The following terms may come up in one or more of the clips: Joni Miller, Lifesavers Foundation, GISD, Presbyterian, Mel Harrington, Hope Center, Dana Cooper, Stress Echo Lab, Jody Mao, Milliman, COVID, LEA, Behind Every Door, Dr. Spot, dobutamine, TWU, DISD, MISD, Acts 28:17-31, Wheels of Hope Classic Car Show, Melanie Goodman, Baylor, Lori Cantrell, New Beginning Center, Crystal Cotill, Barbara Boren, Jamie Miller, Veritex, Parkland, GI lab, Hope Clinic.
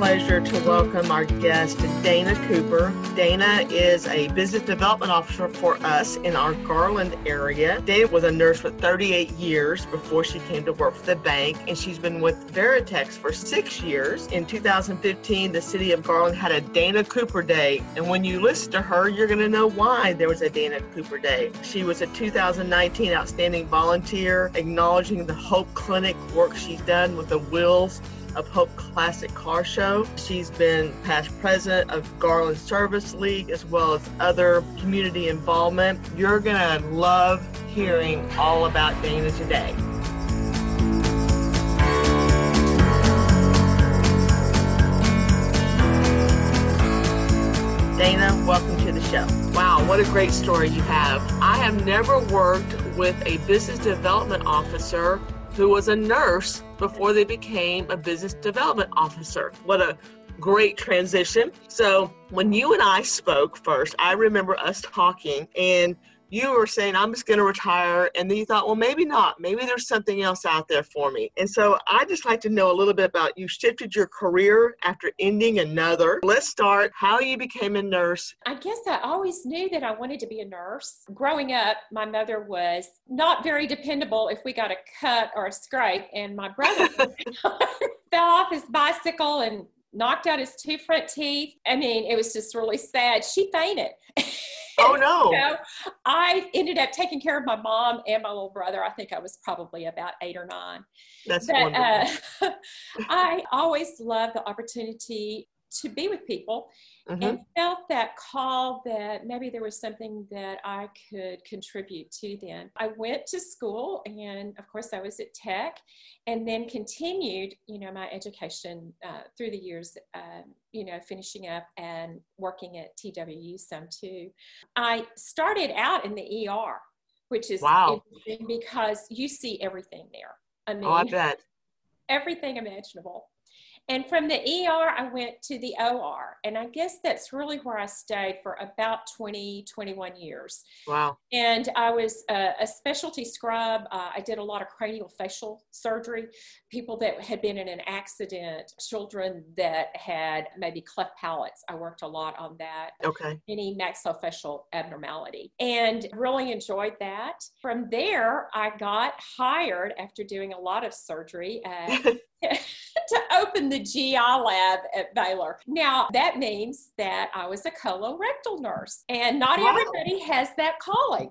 pleasure to welcome our guest, Dana Cooper. Dana is a business development officer for us in our Garland area. Dana was a nurse for 38 years before she came to work for the bank, and she's been with Veritex for 6 years. In 2015, the city of Garland had a Dana Cooper Day, and when you listen to her, you're going to know why there was a Dana Cooper Day. She was a 2019 Outstanding Volunteer, acknowledging the Hope Clinic work she's done with the Wheels of Hope Classic Car Show. She's been past president of Garland Service League, as well as other community involvement. You're gonna love hearing all about Dana today. Dana, welcome to the show. Wow, what a great story you have. I have never worked with a business development officer who was a nurse before they became a business development officer. What a great transition. So when you and I spoke first, I remember us talking and you were saying, I'm just going to retire. And then you thought, well, maybe not. Maybe there's something else out there for me. And so I'd just like to know a little bit about, you shifted your career after ending another. Let's start how you became a nurse. I guess I always knew that I wanted to be a nurse. Growing up, my mother was not very dependable if we got a cut or a scrape. And my brother fell off his bicycle and knocked out his two front teeth. I mean, it was just really sad. She fainted. Oh, no. So I ended up taking care of my mom and my little brother. I think I was probably about 8 or 9. That's wonderful. I always loved the opportunity to be with people, mm-hmm. and felt that call that maybe there was something that I could contribute to then. I went to school, and of course I was at Tech, and then continued, my education through the years, finishing up and working at TWU some too. I started out in the ER, which is wow. interesting because you see everything there. I mean, oh, I bet. Everything imaginable. And from the ER, I went to the OR. And I guess that's really where I stayed for about 20, 21 years. Wow. And I was a specialty scrub. I did a lot of craniofacial surgery, people that had been in an accident, children that had maybe cleft palates. I worked a lot on that. Okay. Any maxillofacial abnormality. And really enjoyed that. From there, I got hired after doing a lot of surgery to open the GI lab at Baylor. Now, that means that I was a colorectal nurse, and not wow. everybody has that calling.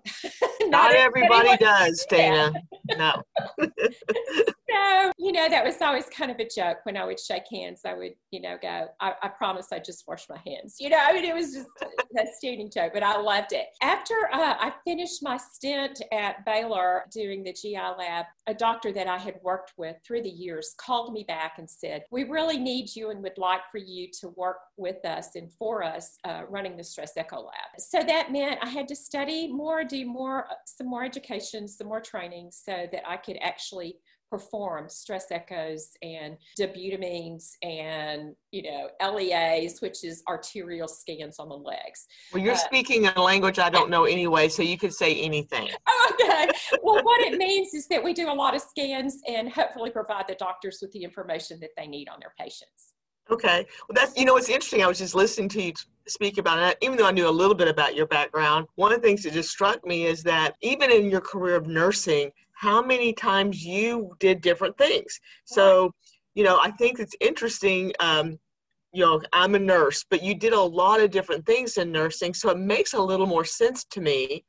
Not everybody does, Dana. No. So, that was always kind of a joke when I would shake hands. I would, go, I promise I just washed my hands. It was just that student joke, but I loved it. After I finished my stint at Baylor doing the GI lab, a doctor that I had worked with through the years called me back and said, we really need you and would like for you to work with us and for us running the Stress Echo Lab. So that meant I had to study more, do more, some more education, some more training so that I could actually perform stress echoes and dobutamines and, LEAs, which is arterial scans on the legs. Well, you're speaking a language I don't know anyway, so you could say anything. Oh, okay. Well, what it means is that we do a lot of scans and hopefully provide the doctors with the information that they need on their patients. Okay. Well, that's, it's interesting. I was just listening to you speak about it. Even though I knew a little bit about your background, one of the things that just struck me is that even in your career of nursing, how many times you did different things. So, I think it's interesting, I'm a nurse, but you did a lot of different things in nursing. So it makes a little more sense to me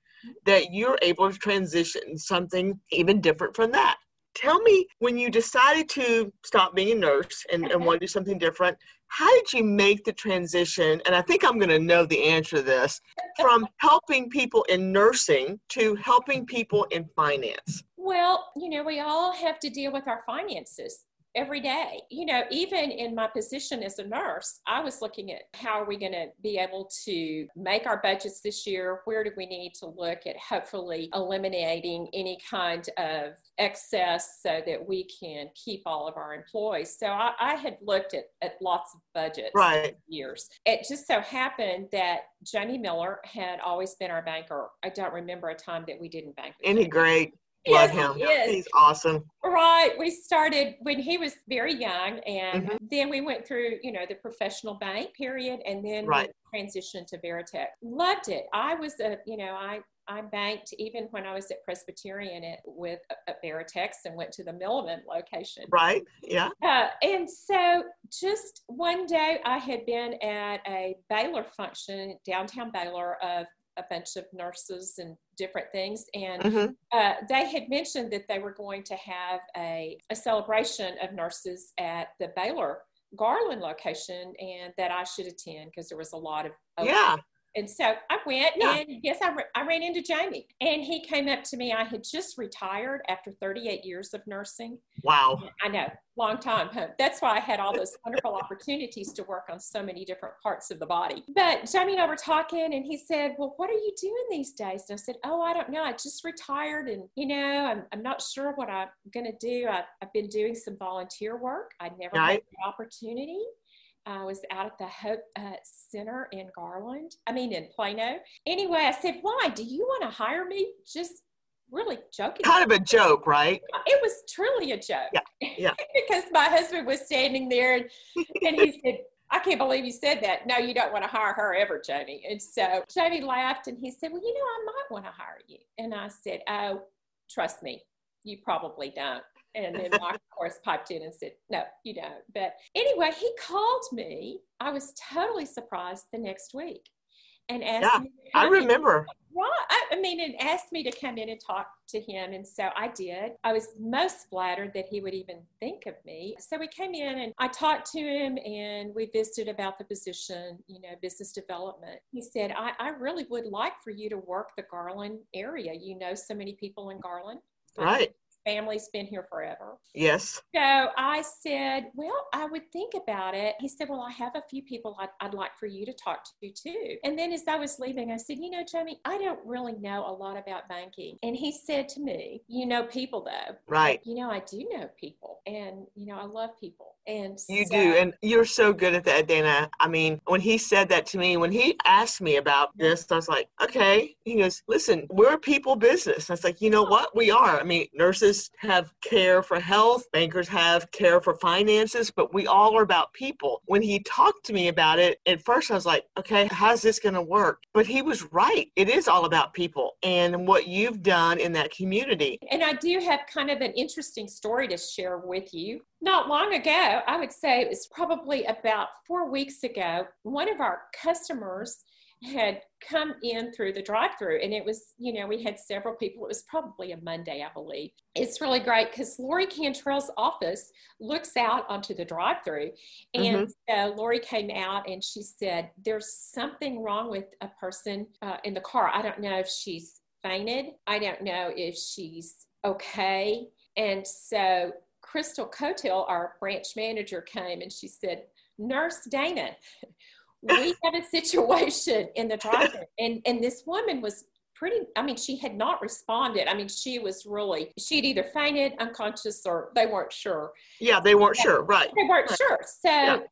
that you're able to transition something even different from that. Tell me, when you decided to stop being a nurse and want to do something different, how did you make the transition? And I think I'm going to know the answer to this, from helping people in nursing to helping people in finance. Well, we all have to deal with our finances every day. Even in my position as a nurse, I was looking at how are we going to be able to make our budgets this year? Where do we need to look at hopefully eliminating any kind of excess so that we can keep all of our employees? So I had looked at lots of budgets right. years. It just so happened that Joni Miller had always been our banker. I don't remember a time that we didn't bank with her. Isn't he great? Love him. Yes. He's awesome. Right. We started when he was very young, and then we went through, you know, the professional bank period, and then we transitioned to Veritex. Loved it. I was a, you know, I banked even when I was at Presbyterian with Veritex and went to the Milliman location. Right. Yeah. And so just one day I had been at a Baylor function, downtown Baylor, of a bunch of nurses and different things. And they had mentioned that they were going to have a celebration of nurses at the Baylor Garland location, and that I should attend because there was a lot of open. Yeah. And so I went, and yes, I ran into Jamie, and he came up to me. I had just retired after 38 years of nursing. Wow. And I know, long time. That's why I had all those wonderful opportunities to work on so many different parts of the body. But Jamie and I were talking, and he said, well, what are you doing these days? And I said, oh, I don't know. I just retired, and, you know, I'm not sure what I'm going to do. I've been doing some volunteer work. I never had the opportunity. I was out at the Hope Center in Plano. Anyway, I said, why? Do you want to hire me? Just really joking. Kind of a joke, right? It was truly a joke. Yeah. Because my husband was standing there, and he said, I can't believe you said that. No, you don't want to hire her ever, Joni. And so Joni laughed, and he said, well, you know, I might want to hire you. And I said, oh, trust me, you probably don't. And then Mark, of course, piped in and said, no, you don't. But anyway, he called me. I was totally surprised the next week, and asked me. I remember. And asked me to come in and talk to him. And so I did. I was most flattered that he would even think of me. So we came in, and I talked to him, and we visited about the position, you know, business development. He said, I really would like for you to work the Garland area. You know, so many people in Garland. Right. Family's been here forever. Yes. So I said, well, I would think about it. He said, well, I have a few people I'd like for you to talk to too. And then as I was leaving, I said, you know, Joni, I don't really know a lot about banking. And he said to me, you know people though. Right. You know, I do know people, and, you know, I love people. And you do. And you're so good at that, Dana. I mean, when he said that to me, when he asked me about this, I was like, okay. He goes, listen, we're a people business. I was like, you know what? We are. I mean, nurses have care for health, bankers have care for finances, but we all are about people. When he talked to me about it, at first I was like, okay, how's this going to work? But he was right. It is all about people and what you've done in that community. And I do have kind of an interesting story to share with you. Not long ago, I would say it was probably about 4 weeks ago, one of our customers had come in through the drive-thru, and it was, you know, we had several people. It was probably a Monday, I believe. It's really great because Lori Cantrell's office looks out onto the drive-thru, and Lori came out, and she said, there's something wrong with a person in the car. I don't know if she's fainted. I don't know if she's okay. And so Crystal Cotill, our branch manager, came, and she said, Nurse Dana, we had a situation in the drive-thru, and this woman was pretty, I mean, she had not responded. I mean, she was really, she'd either fainted, unconscious, or they weren't sure. Yeah, they weren't sure, right. They weren't sure. So,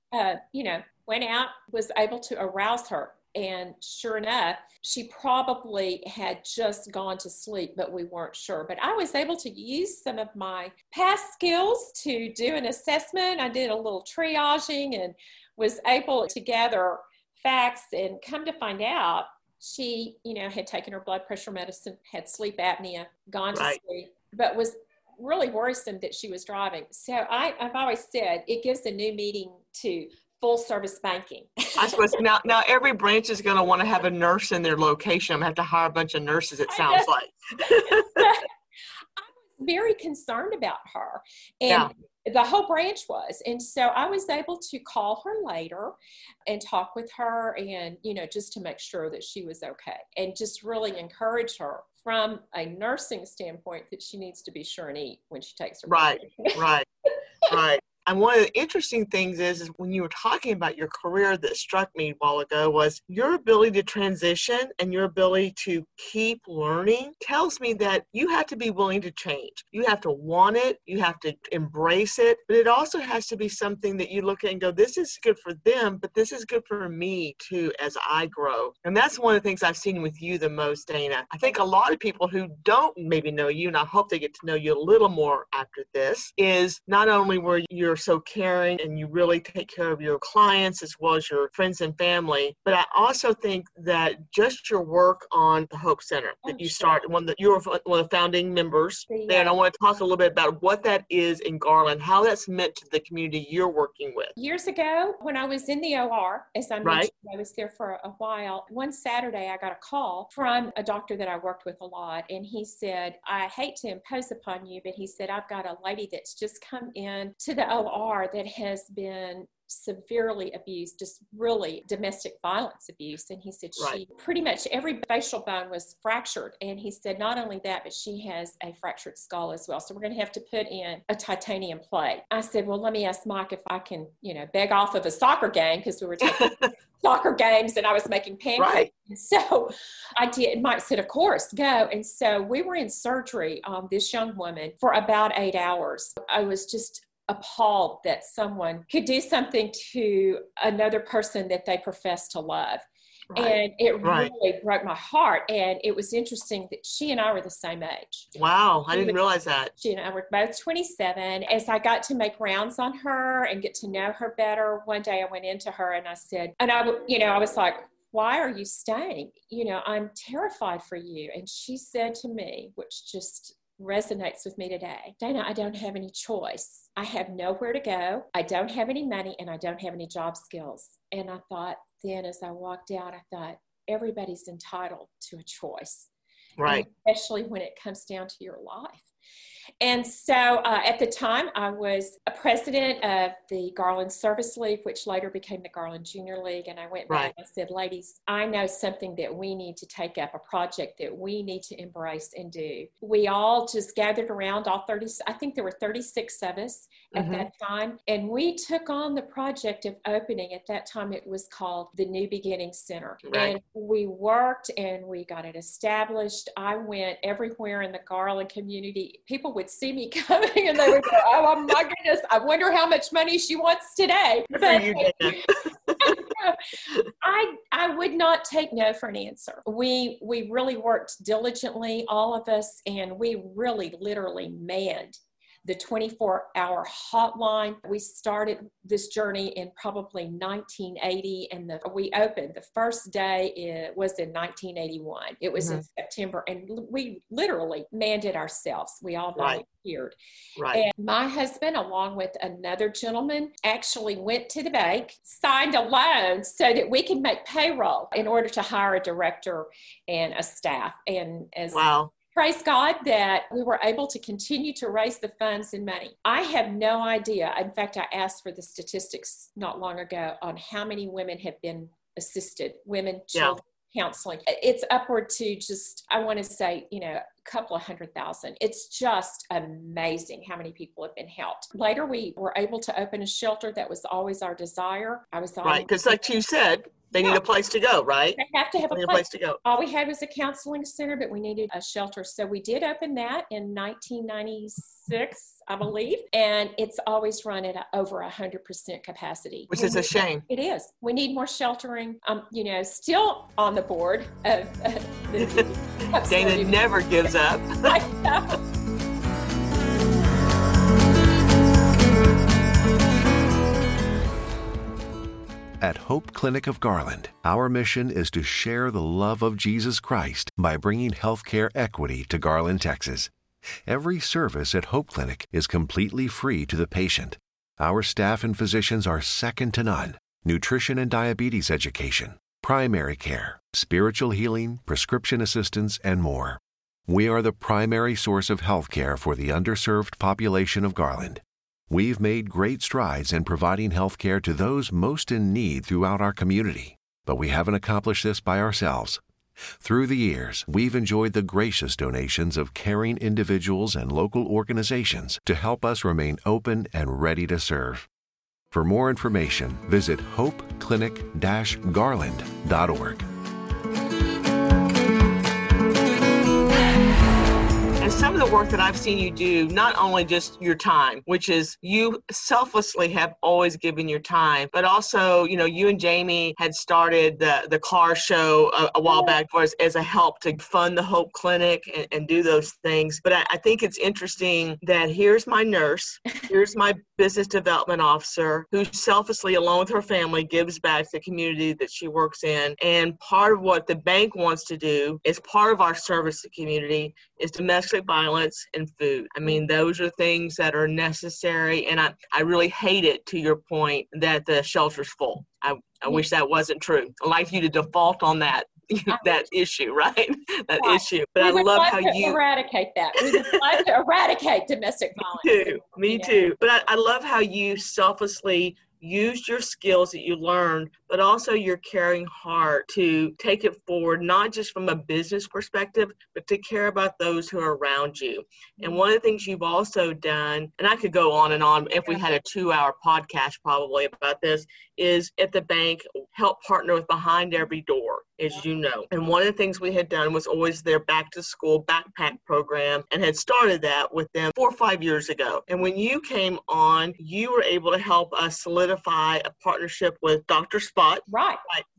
you know, went out, was able to arouse her. And sure enough, she probably had just gone to sleep, but we weren't sure. But I was able to use some of my past skills to do an assessment. I did a little triaging and was able to gather facts, and come to find out she, you know, had taken her blood pressure medicine, had sleep apnea, gone to sleep, but was really worrisome that she was driving. So I've always said it gives a new meaning to full service banking. I suppose now every branch is going to want to have a nurse in their location. I'm going to have to hire a bunch of nurses, it sounds like. I was very concerned about her. And the whole branch was. And so I was able to call her later and talk with her, and, you know, just to make sure that she was okay, and just really encourage her from a nursing standpoint that she needs to be sure and eat when she takes her. Right. And one of the interesting things is when you were talking about your career that struck me a while ago was your ability to transition and your ability to keep learning tells me that you have to be willing to change. You have to want it. You have to embrace it. But it also has to be something that you look at and go, this is good for them, but this is good for me too as I grow. And that's one of the things I've seen with you the most, Dana. I think a lot of people who don't maybe know you, and I hope they get to know you a little more after this, is not only were you're so caring and you really take care of your clients as well as your friends and family, but I also think that just your work on the Hope Center that you started, you were one of the founding members, and I want to talk a little bit about what that is in Garland, how that's meant to the community you're working with. Years ago, when I was in the OR, as I mentioned, I was there for a while. One Saturday, I got a call from a doctor that I worked with a lot, and he said, I hate to impose upon you, but he said, I've got a lady that's just come in to the OR that has been severely abused, just really domestic violence abuse. And he said, she pretty much every facial bone was fractured. And he said, not only that, but she has a fractured skull as well. So we're going to have to put in a titanium plate. I said, well, let me ask Mike if I can, beg off of a soccer game, because we were taking soccer games and I was making pancakes. And so I did. And Mike said, of course, go. And so we were in surgery on this young woman for about 8 hours. I was just appalled that someone could do something to another person that they profess to love. And it really broke my heart. And it was interesting that she and I were the same age. Wow, I didn't realize that. She and I were both 27. As I got to make rounds on her and get to know her better, one day I went into her and I said, I was like, why are you staying? I'm terrified for you. And she said to me, which just resonates with me today, Dana, I don't have any choice. I have nowhere to go. I don't have any money and I don't have any job skills. And I thought then as I walked out, I thought everybody's entitled to a choice. Especially when it comes down to your life. And so at the time, I was a president of the Garland Service League, which later became the Garland Junior League. And I went back and I said, ladies, I know something that we need to take up, a project that we need to embrace and do. We all just gathered around, I think there were 36 of us at that time. And we took on the project of opening, at that time, it was called the New Beginning Center. And we worked and we got it established. I went everywhere in the Garland community. People would see me coming and they would go, oh my goodness, I wonder how much money she wants today. But I would not take no for an answer. We really worked diligently, all of us, and we really literally manned the 24-hour hotline. We started this journey in probably 1980, and we opened. The first day was in 1981. It was in September, and we literally manned it ourselves. We all volunteered. And my husband, along with another gentleman, actually went to the bank, signed a loan so that we could make payroll in order to hire a director and a staff. And as praise God that we were able to continue to raise the funds and money. I have no idea. In fact, I asked for the statistics not long ago on how many women have been assisted, women, children, counseling. It's upward to just, I want to say, couple of 100,000. It's just amazing how many people have been helped. Later, we were able to open a shelter. That was always our desire. I was because like you said, they need a place to go, right? They have to have a place to go. All we had was a counseling center, but we needed a shelter. So we did open that in 1996, I believe. And it's always run at over 100% capacity. Which is a shame. It is. We need more sheltering. Still on the board of the Dana never gives up. I know. At Hope Clinic of Garland, our mission is to share the love of Jesus Christ by bringing healthcare equity to Garland, Texas. Every service at Hope Clinic is completely free to the patient. Our staff and physicians are second to none. Nutrition and diabetes education, primary care, spiritual healing, prescription assistance, and more. We are the primary source of health care for the underserved population of Garland. We've made great strides in providing health care to those most in need throughout our community, but we haven't accomplished this by ourselves. Through the years, we've enjoyed the gracious donations of caring individuals and local organizations to help us remain open and ready to serve. For more information, visit hopeclinic-garland.org. And some of the work that I've seen you do, not only just your time, which is you selflessly have always given your time, but also, you know, you and Jamie had started the car show a while back for us as a help to fund the Hope Clinic and do those things. But I think it's interesting that here's my nurse, here's my business development officer, who selflessly, along with her family, gives back to the community that she works in. And part of what the bank wants to do is part of our service to community is domestic violence and food. I mean, those are things that are necessary. And I really hate it, to your point, that the shelter's full. I wish that wasn't true. I'd like you to default on that. That issue, right? That issue. But I love how you eradicate that. We would like to eradicate domestic violence. Me too. But I love how you selflessly used your skills that you learned, but also your caring heart to take it forward, not just from a business perspective, but to care about those who are around you. And one of the things you've also done, and I could go on if we had a 2-hour podcast probably about this, is at the bank, help partner with Behind Every Door, as you know. And one of the things we had done was always their back to school backpack program, and had started that with them 4 or 5 years ago. And when you came on, you were able to help us solidify a partnership with Dr. Spot. Right.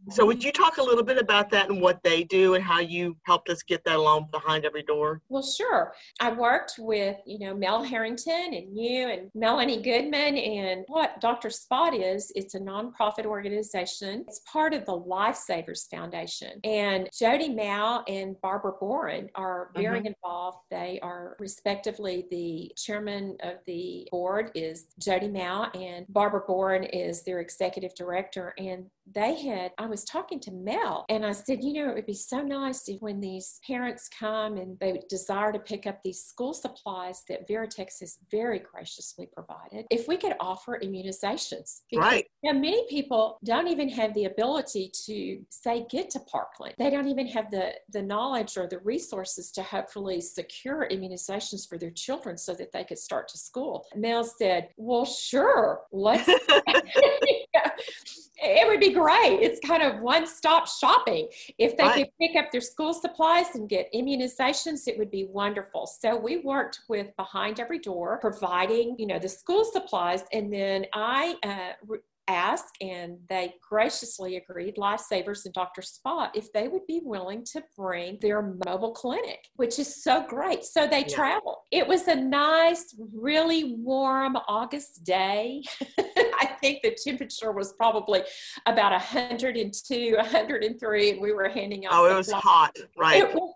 So would you talk a little bit about that and what they do and how you helped us get that along Behind Every Door? Well, sure. I worked with, Mel Harrington and you and Melanie Goodman, and what Dr. Spot is, it's a nonprofit organization. It's part of the Lifesavers Foundation. And Jody Mao and Barbara Boren are very involved. They are respectively the chairman of the board is Jody Mao, and Barbara Boren is their executive director. And I was talking to Mel, and I said, it would be so nice if when these parents come and they desire to pick up these school supplies that Veritex has very graciously provided, if we could offer immunizations. Because, many people don't even have the ability to, say, get to Parkland. They don't even have the knowledge or the resources to hopefully secure immunizations for their children so that they could start to school. Mel said, well, sure, let's... It would be great. It's kind of one-stop shopping. If they could pick up their school supplies and get immunizations, it would be wonderful. So we worked with Behind Every Door, providing, the school supplies. And then I asked, and they graciously agreed, Lifesavers and Dr. Spot, if they would be willing to bring their mobile clinic, which is so great. So they traveled. It was a nice, really warm August day. I think the temperature was probably about 102, 103, and we were handing out. Oh, it was hot, right? It was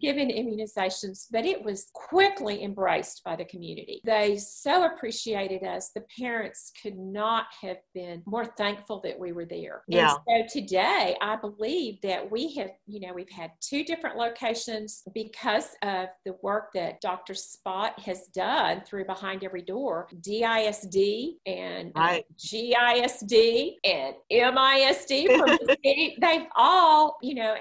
given immunizations, but it was quickly embraced by the community. They so appreciated us. The parents could not have been more thankful that we were there. Yeah. And so today, I believe that we have, we've had 2 different locations because of the work that Dr. Spot has done through Behind Every Door, DISD. And GISD and MISD from the city, they've all,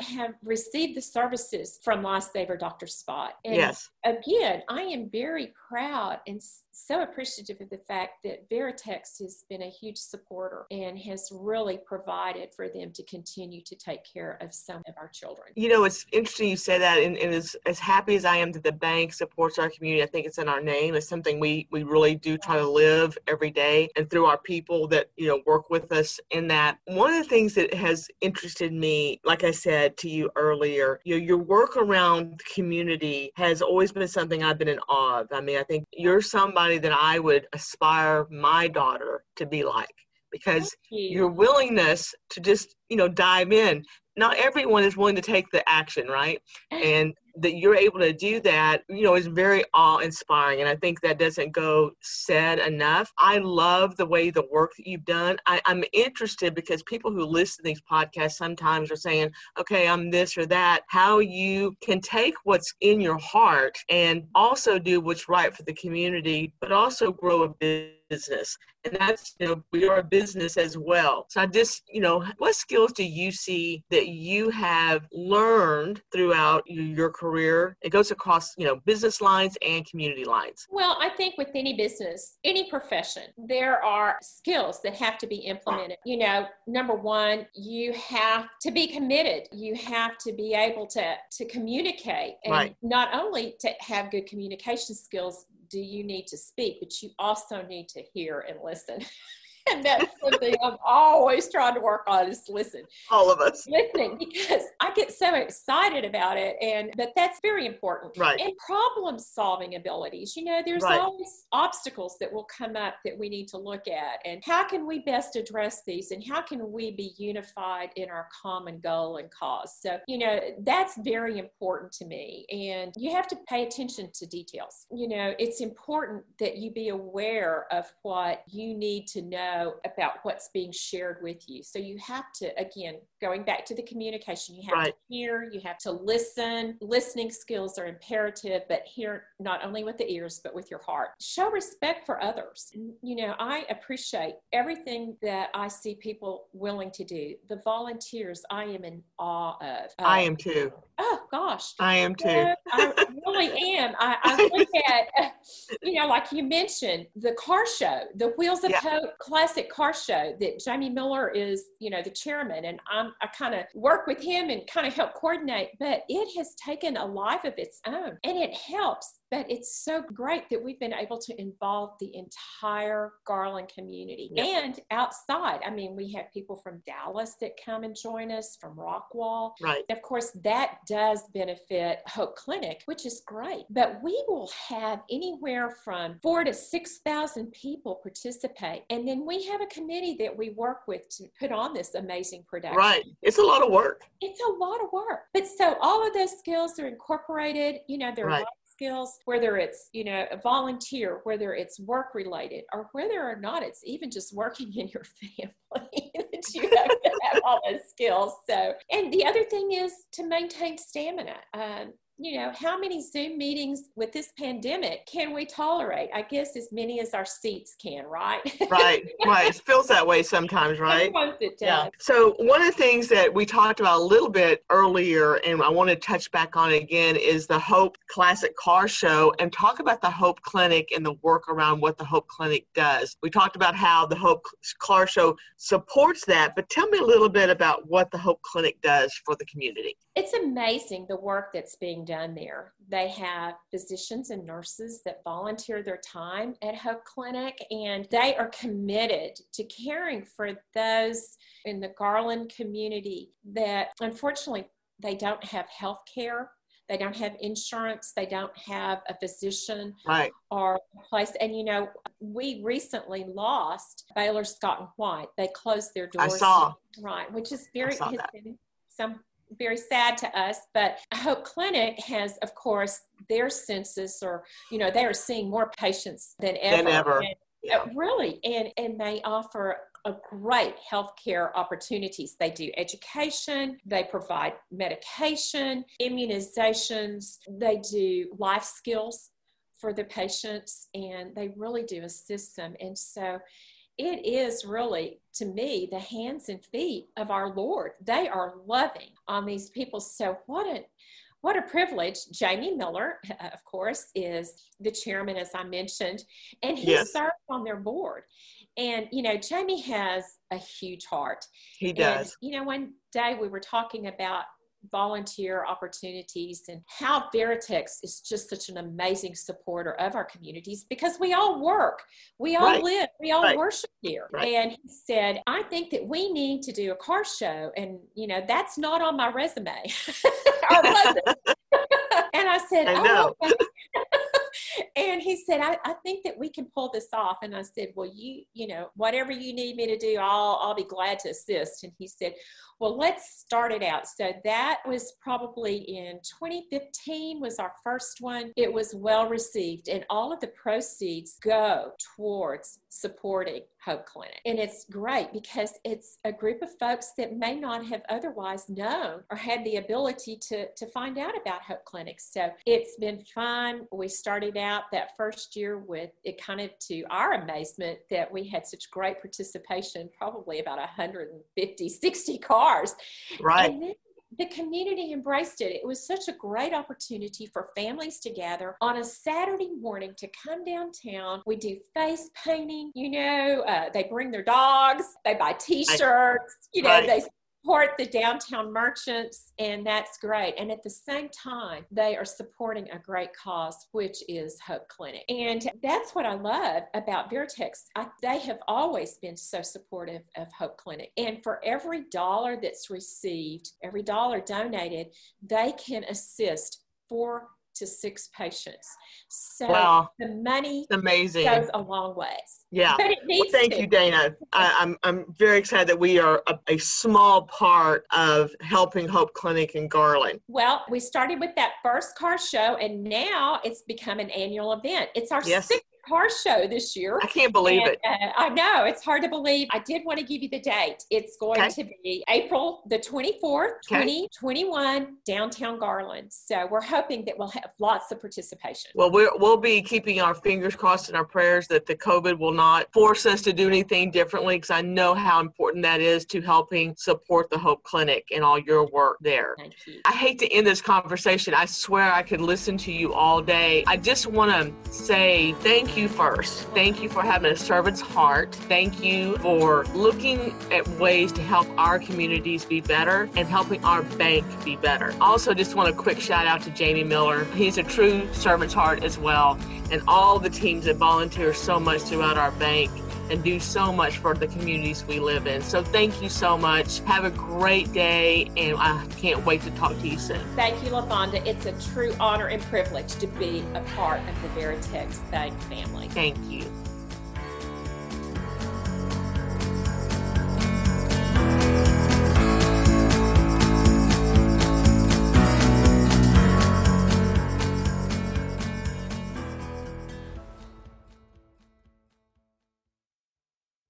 have received the services from Lifesaver Dr. Spot. And again, I am very proud and so appreciative of the fact that Veritex has been a huge supporter and has really provided for them to continue to take care of some of our children. It's interesting you say that, and as happy as I am that the bank supports our community, I think it's in our name. It's something we really do try to live every day, and through our people that, work with us in that. One of the things that has interested me, like I said to you earlier, your work around community has always been something I've been in awe of. I mean, I think you're somebody that I would aspire my daughter to be like, because your willingness to just, dive in. Not everyone is willing to take the action, right? And that you're able to do that, is very awe-inspiring. And I think that doesn't go said enough. I love the way the work that you've done. I'm interested because people who listen to these podcasts sometimes are saying, okay, I'm this or that. How you can take what's in your heart and also do what's right for the community, but also grow a business business. And that's, you know, we are a business as well. So I just, you know, what skills do you see that you have learned throughout your career? It goes across, you know, business lines and community lines. Well, I think with any business, any profession, there are skills that have to be implemented. You know, number one, you have to be committed. You have to be able to communicate. And right. Not only to have good communication skills, do you need to speak, but you also need to hear and listen. And that's something I'm always trying to work on, is listen. All of us. Listening, because I get so excited about it, but that's very important. Right. And problem solving abilities. You know, there's right. always obstacles that will come up that we need to look at, and how can we best address these, and how can we be unified in our common goal and cause. So, you know, that's very important to me. And you have to pay attention to details. You know, it's important that you be aware of what you need to know about what's being shared with you. So you have to, again, going back to the communication, you have right. to hear, you have to listen. Listening skills are imperative, but hear not only with the ears, but with your heart. Show respect for others. You know, I appreciate everything that I see people willing to do. The volunteers, I am in awe of. I am too. Oh gosh. I am too. I really am. I look at, you know, like you mentioned, the car show, the Wheels of yeah. Hope Classic Car Show that Jamie Miller is, you know, the chairman, and I kind of work with him and kind of help coordinate, but it has taken a life of its own, and it helps. But it's so great that we've been able to involve the entire Garland community yep. and outside. I mean, we have people from Dallas that come and join us, from Rockwall. Right. And of course, that does benefit Hope Clinic, which is great. But we will have anywhere from 4,000 to 6,000 people participate. And then we have a committee that we work with to put on this amazing production. Right. It's a lot of work. It's a lot of work. But so all of those skills are incorporated. You know, they're right. skills, whether it's, you know, a volunteer, whether it's work related, or whether or not it's even just working in your family, that you have to have all those skills. So, and the other thing is to maintain stamina. You know, how many Zoom meetings with this pandemic can we tolerate? I guess as many as our seats can, right? Right, right. It feels that way sometimes, right? Sometimes it does. Yeah. So one of the things that we talked about a little bit earlier, and I want to touch back on again, is the Hope Classic Car Show, and talk about the Hope Clinic and the work around what the Hope Clinic does. We talked about how the Hope Car Show supports that, but tell me a little bit about what the Hope Clinic does for the community. It's amazing the work that's being done there. They have physicians and nurses that volunteer their time at Hope Clinic, and they are committed to caring for those in the Garland community that unfortunately they don't have health care. They don't have insurance. They don't have a physician right. or a place. And, you know, we recently lost Baylor, Scott & White. They closed their doors. I saw. Right, which is very sad to us, but Hope Clinic has, of course, their census, or, you know, they are seeing more patients than ever. And, yeah. Really. And they offer a great healthcare opportunities. They do education, they provide medication, immunizations, they do life skills for the patients, and they really do assist them. And so it is really, to me, the hands and feet of our Lord. They are loving on these people. So what a privilege. Jamie Miller, of course, is the chairman, as I mentioned, and he yes. serves on their board. And, you know, Jamie has a huge heart. He does. And, you know, one day we were talking about volunteer opportunities and how Veritex is just such an amazing supporter of our communities, because we all work, we all right. live, we all right. worship here. Right. And he said, I think that we need to do a car show. And, you know, that's not on my resume. Or was it? And I said, I know. Oh, okay. And he said, I think that we can pull this off. And I said, well, you know, whatever you need me to do, I'll be glad to assist. And he said, well, let's start it out. So that was probably in 2015 was our first one. It was well received, and all of the proceeds go towards supporting Hope Clinic. And it's great because it's a group of folks that may not have otherwise known or had the ability to find out about Hope Clinic. So it's been fun. We started out that first year with it kind of to our amazement that we had such great participation, probably about 150, 60 cars. Right. And then the community embraced it. It was such a great opportunity for families to gather on a Saturday morning to come downtown. We do face painting, they bring their dogs, they buy t-shirts, they support the downtown merchants, and that's great. And at the same time, they are supporting a great cause, which is Hope Clinic. And that's what I love about Veritex. They have always been so supportive of Hope Clinic. And for every dollar that's received, every dollar donated, they can assist 4 to 6 patients. So wow. The money amazing. Goes a long ways. Yeah. But it needs thank you, Dana. I'm very excited that we are a small part of helping Hope Clinic in Garland. Well, we started with that first car show, and now it's become an annual event. It's our sixth car show this year. I can't believe it. I know. It's hard to believe. I did want to give you the date. It's going to be April the 24th, 2021, downtown Garland. So we're hoping that we'll have lots of participation. Well, we'll be keeping our fingers crossed and our prayers that the COVID will not force us to do anything differently, because I know how important that is to helping support the Hope Clinic and all your work there. Thank you. I hate to end this conversation. I swear I could listen to you all day. I just want to say thank you. First, thank you for having a servant's heart. Thank you for looking at ways to help our communities be better and helping our bank be better. Also, just want a quick shout out to Jamie Miller. He's a true servant's heart as well, and all the teams that volunteer so much throughout our bank and do so much for the communities we live in. So thank you so much. Have a great day, and I can't wait to talk to you soon. Thank you, LaVonda. It's a true honor and privilege to be a part of the Veritex Bank family. Thank you.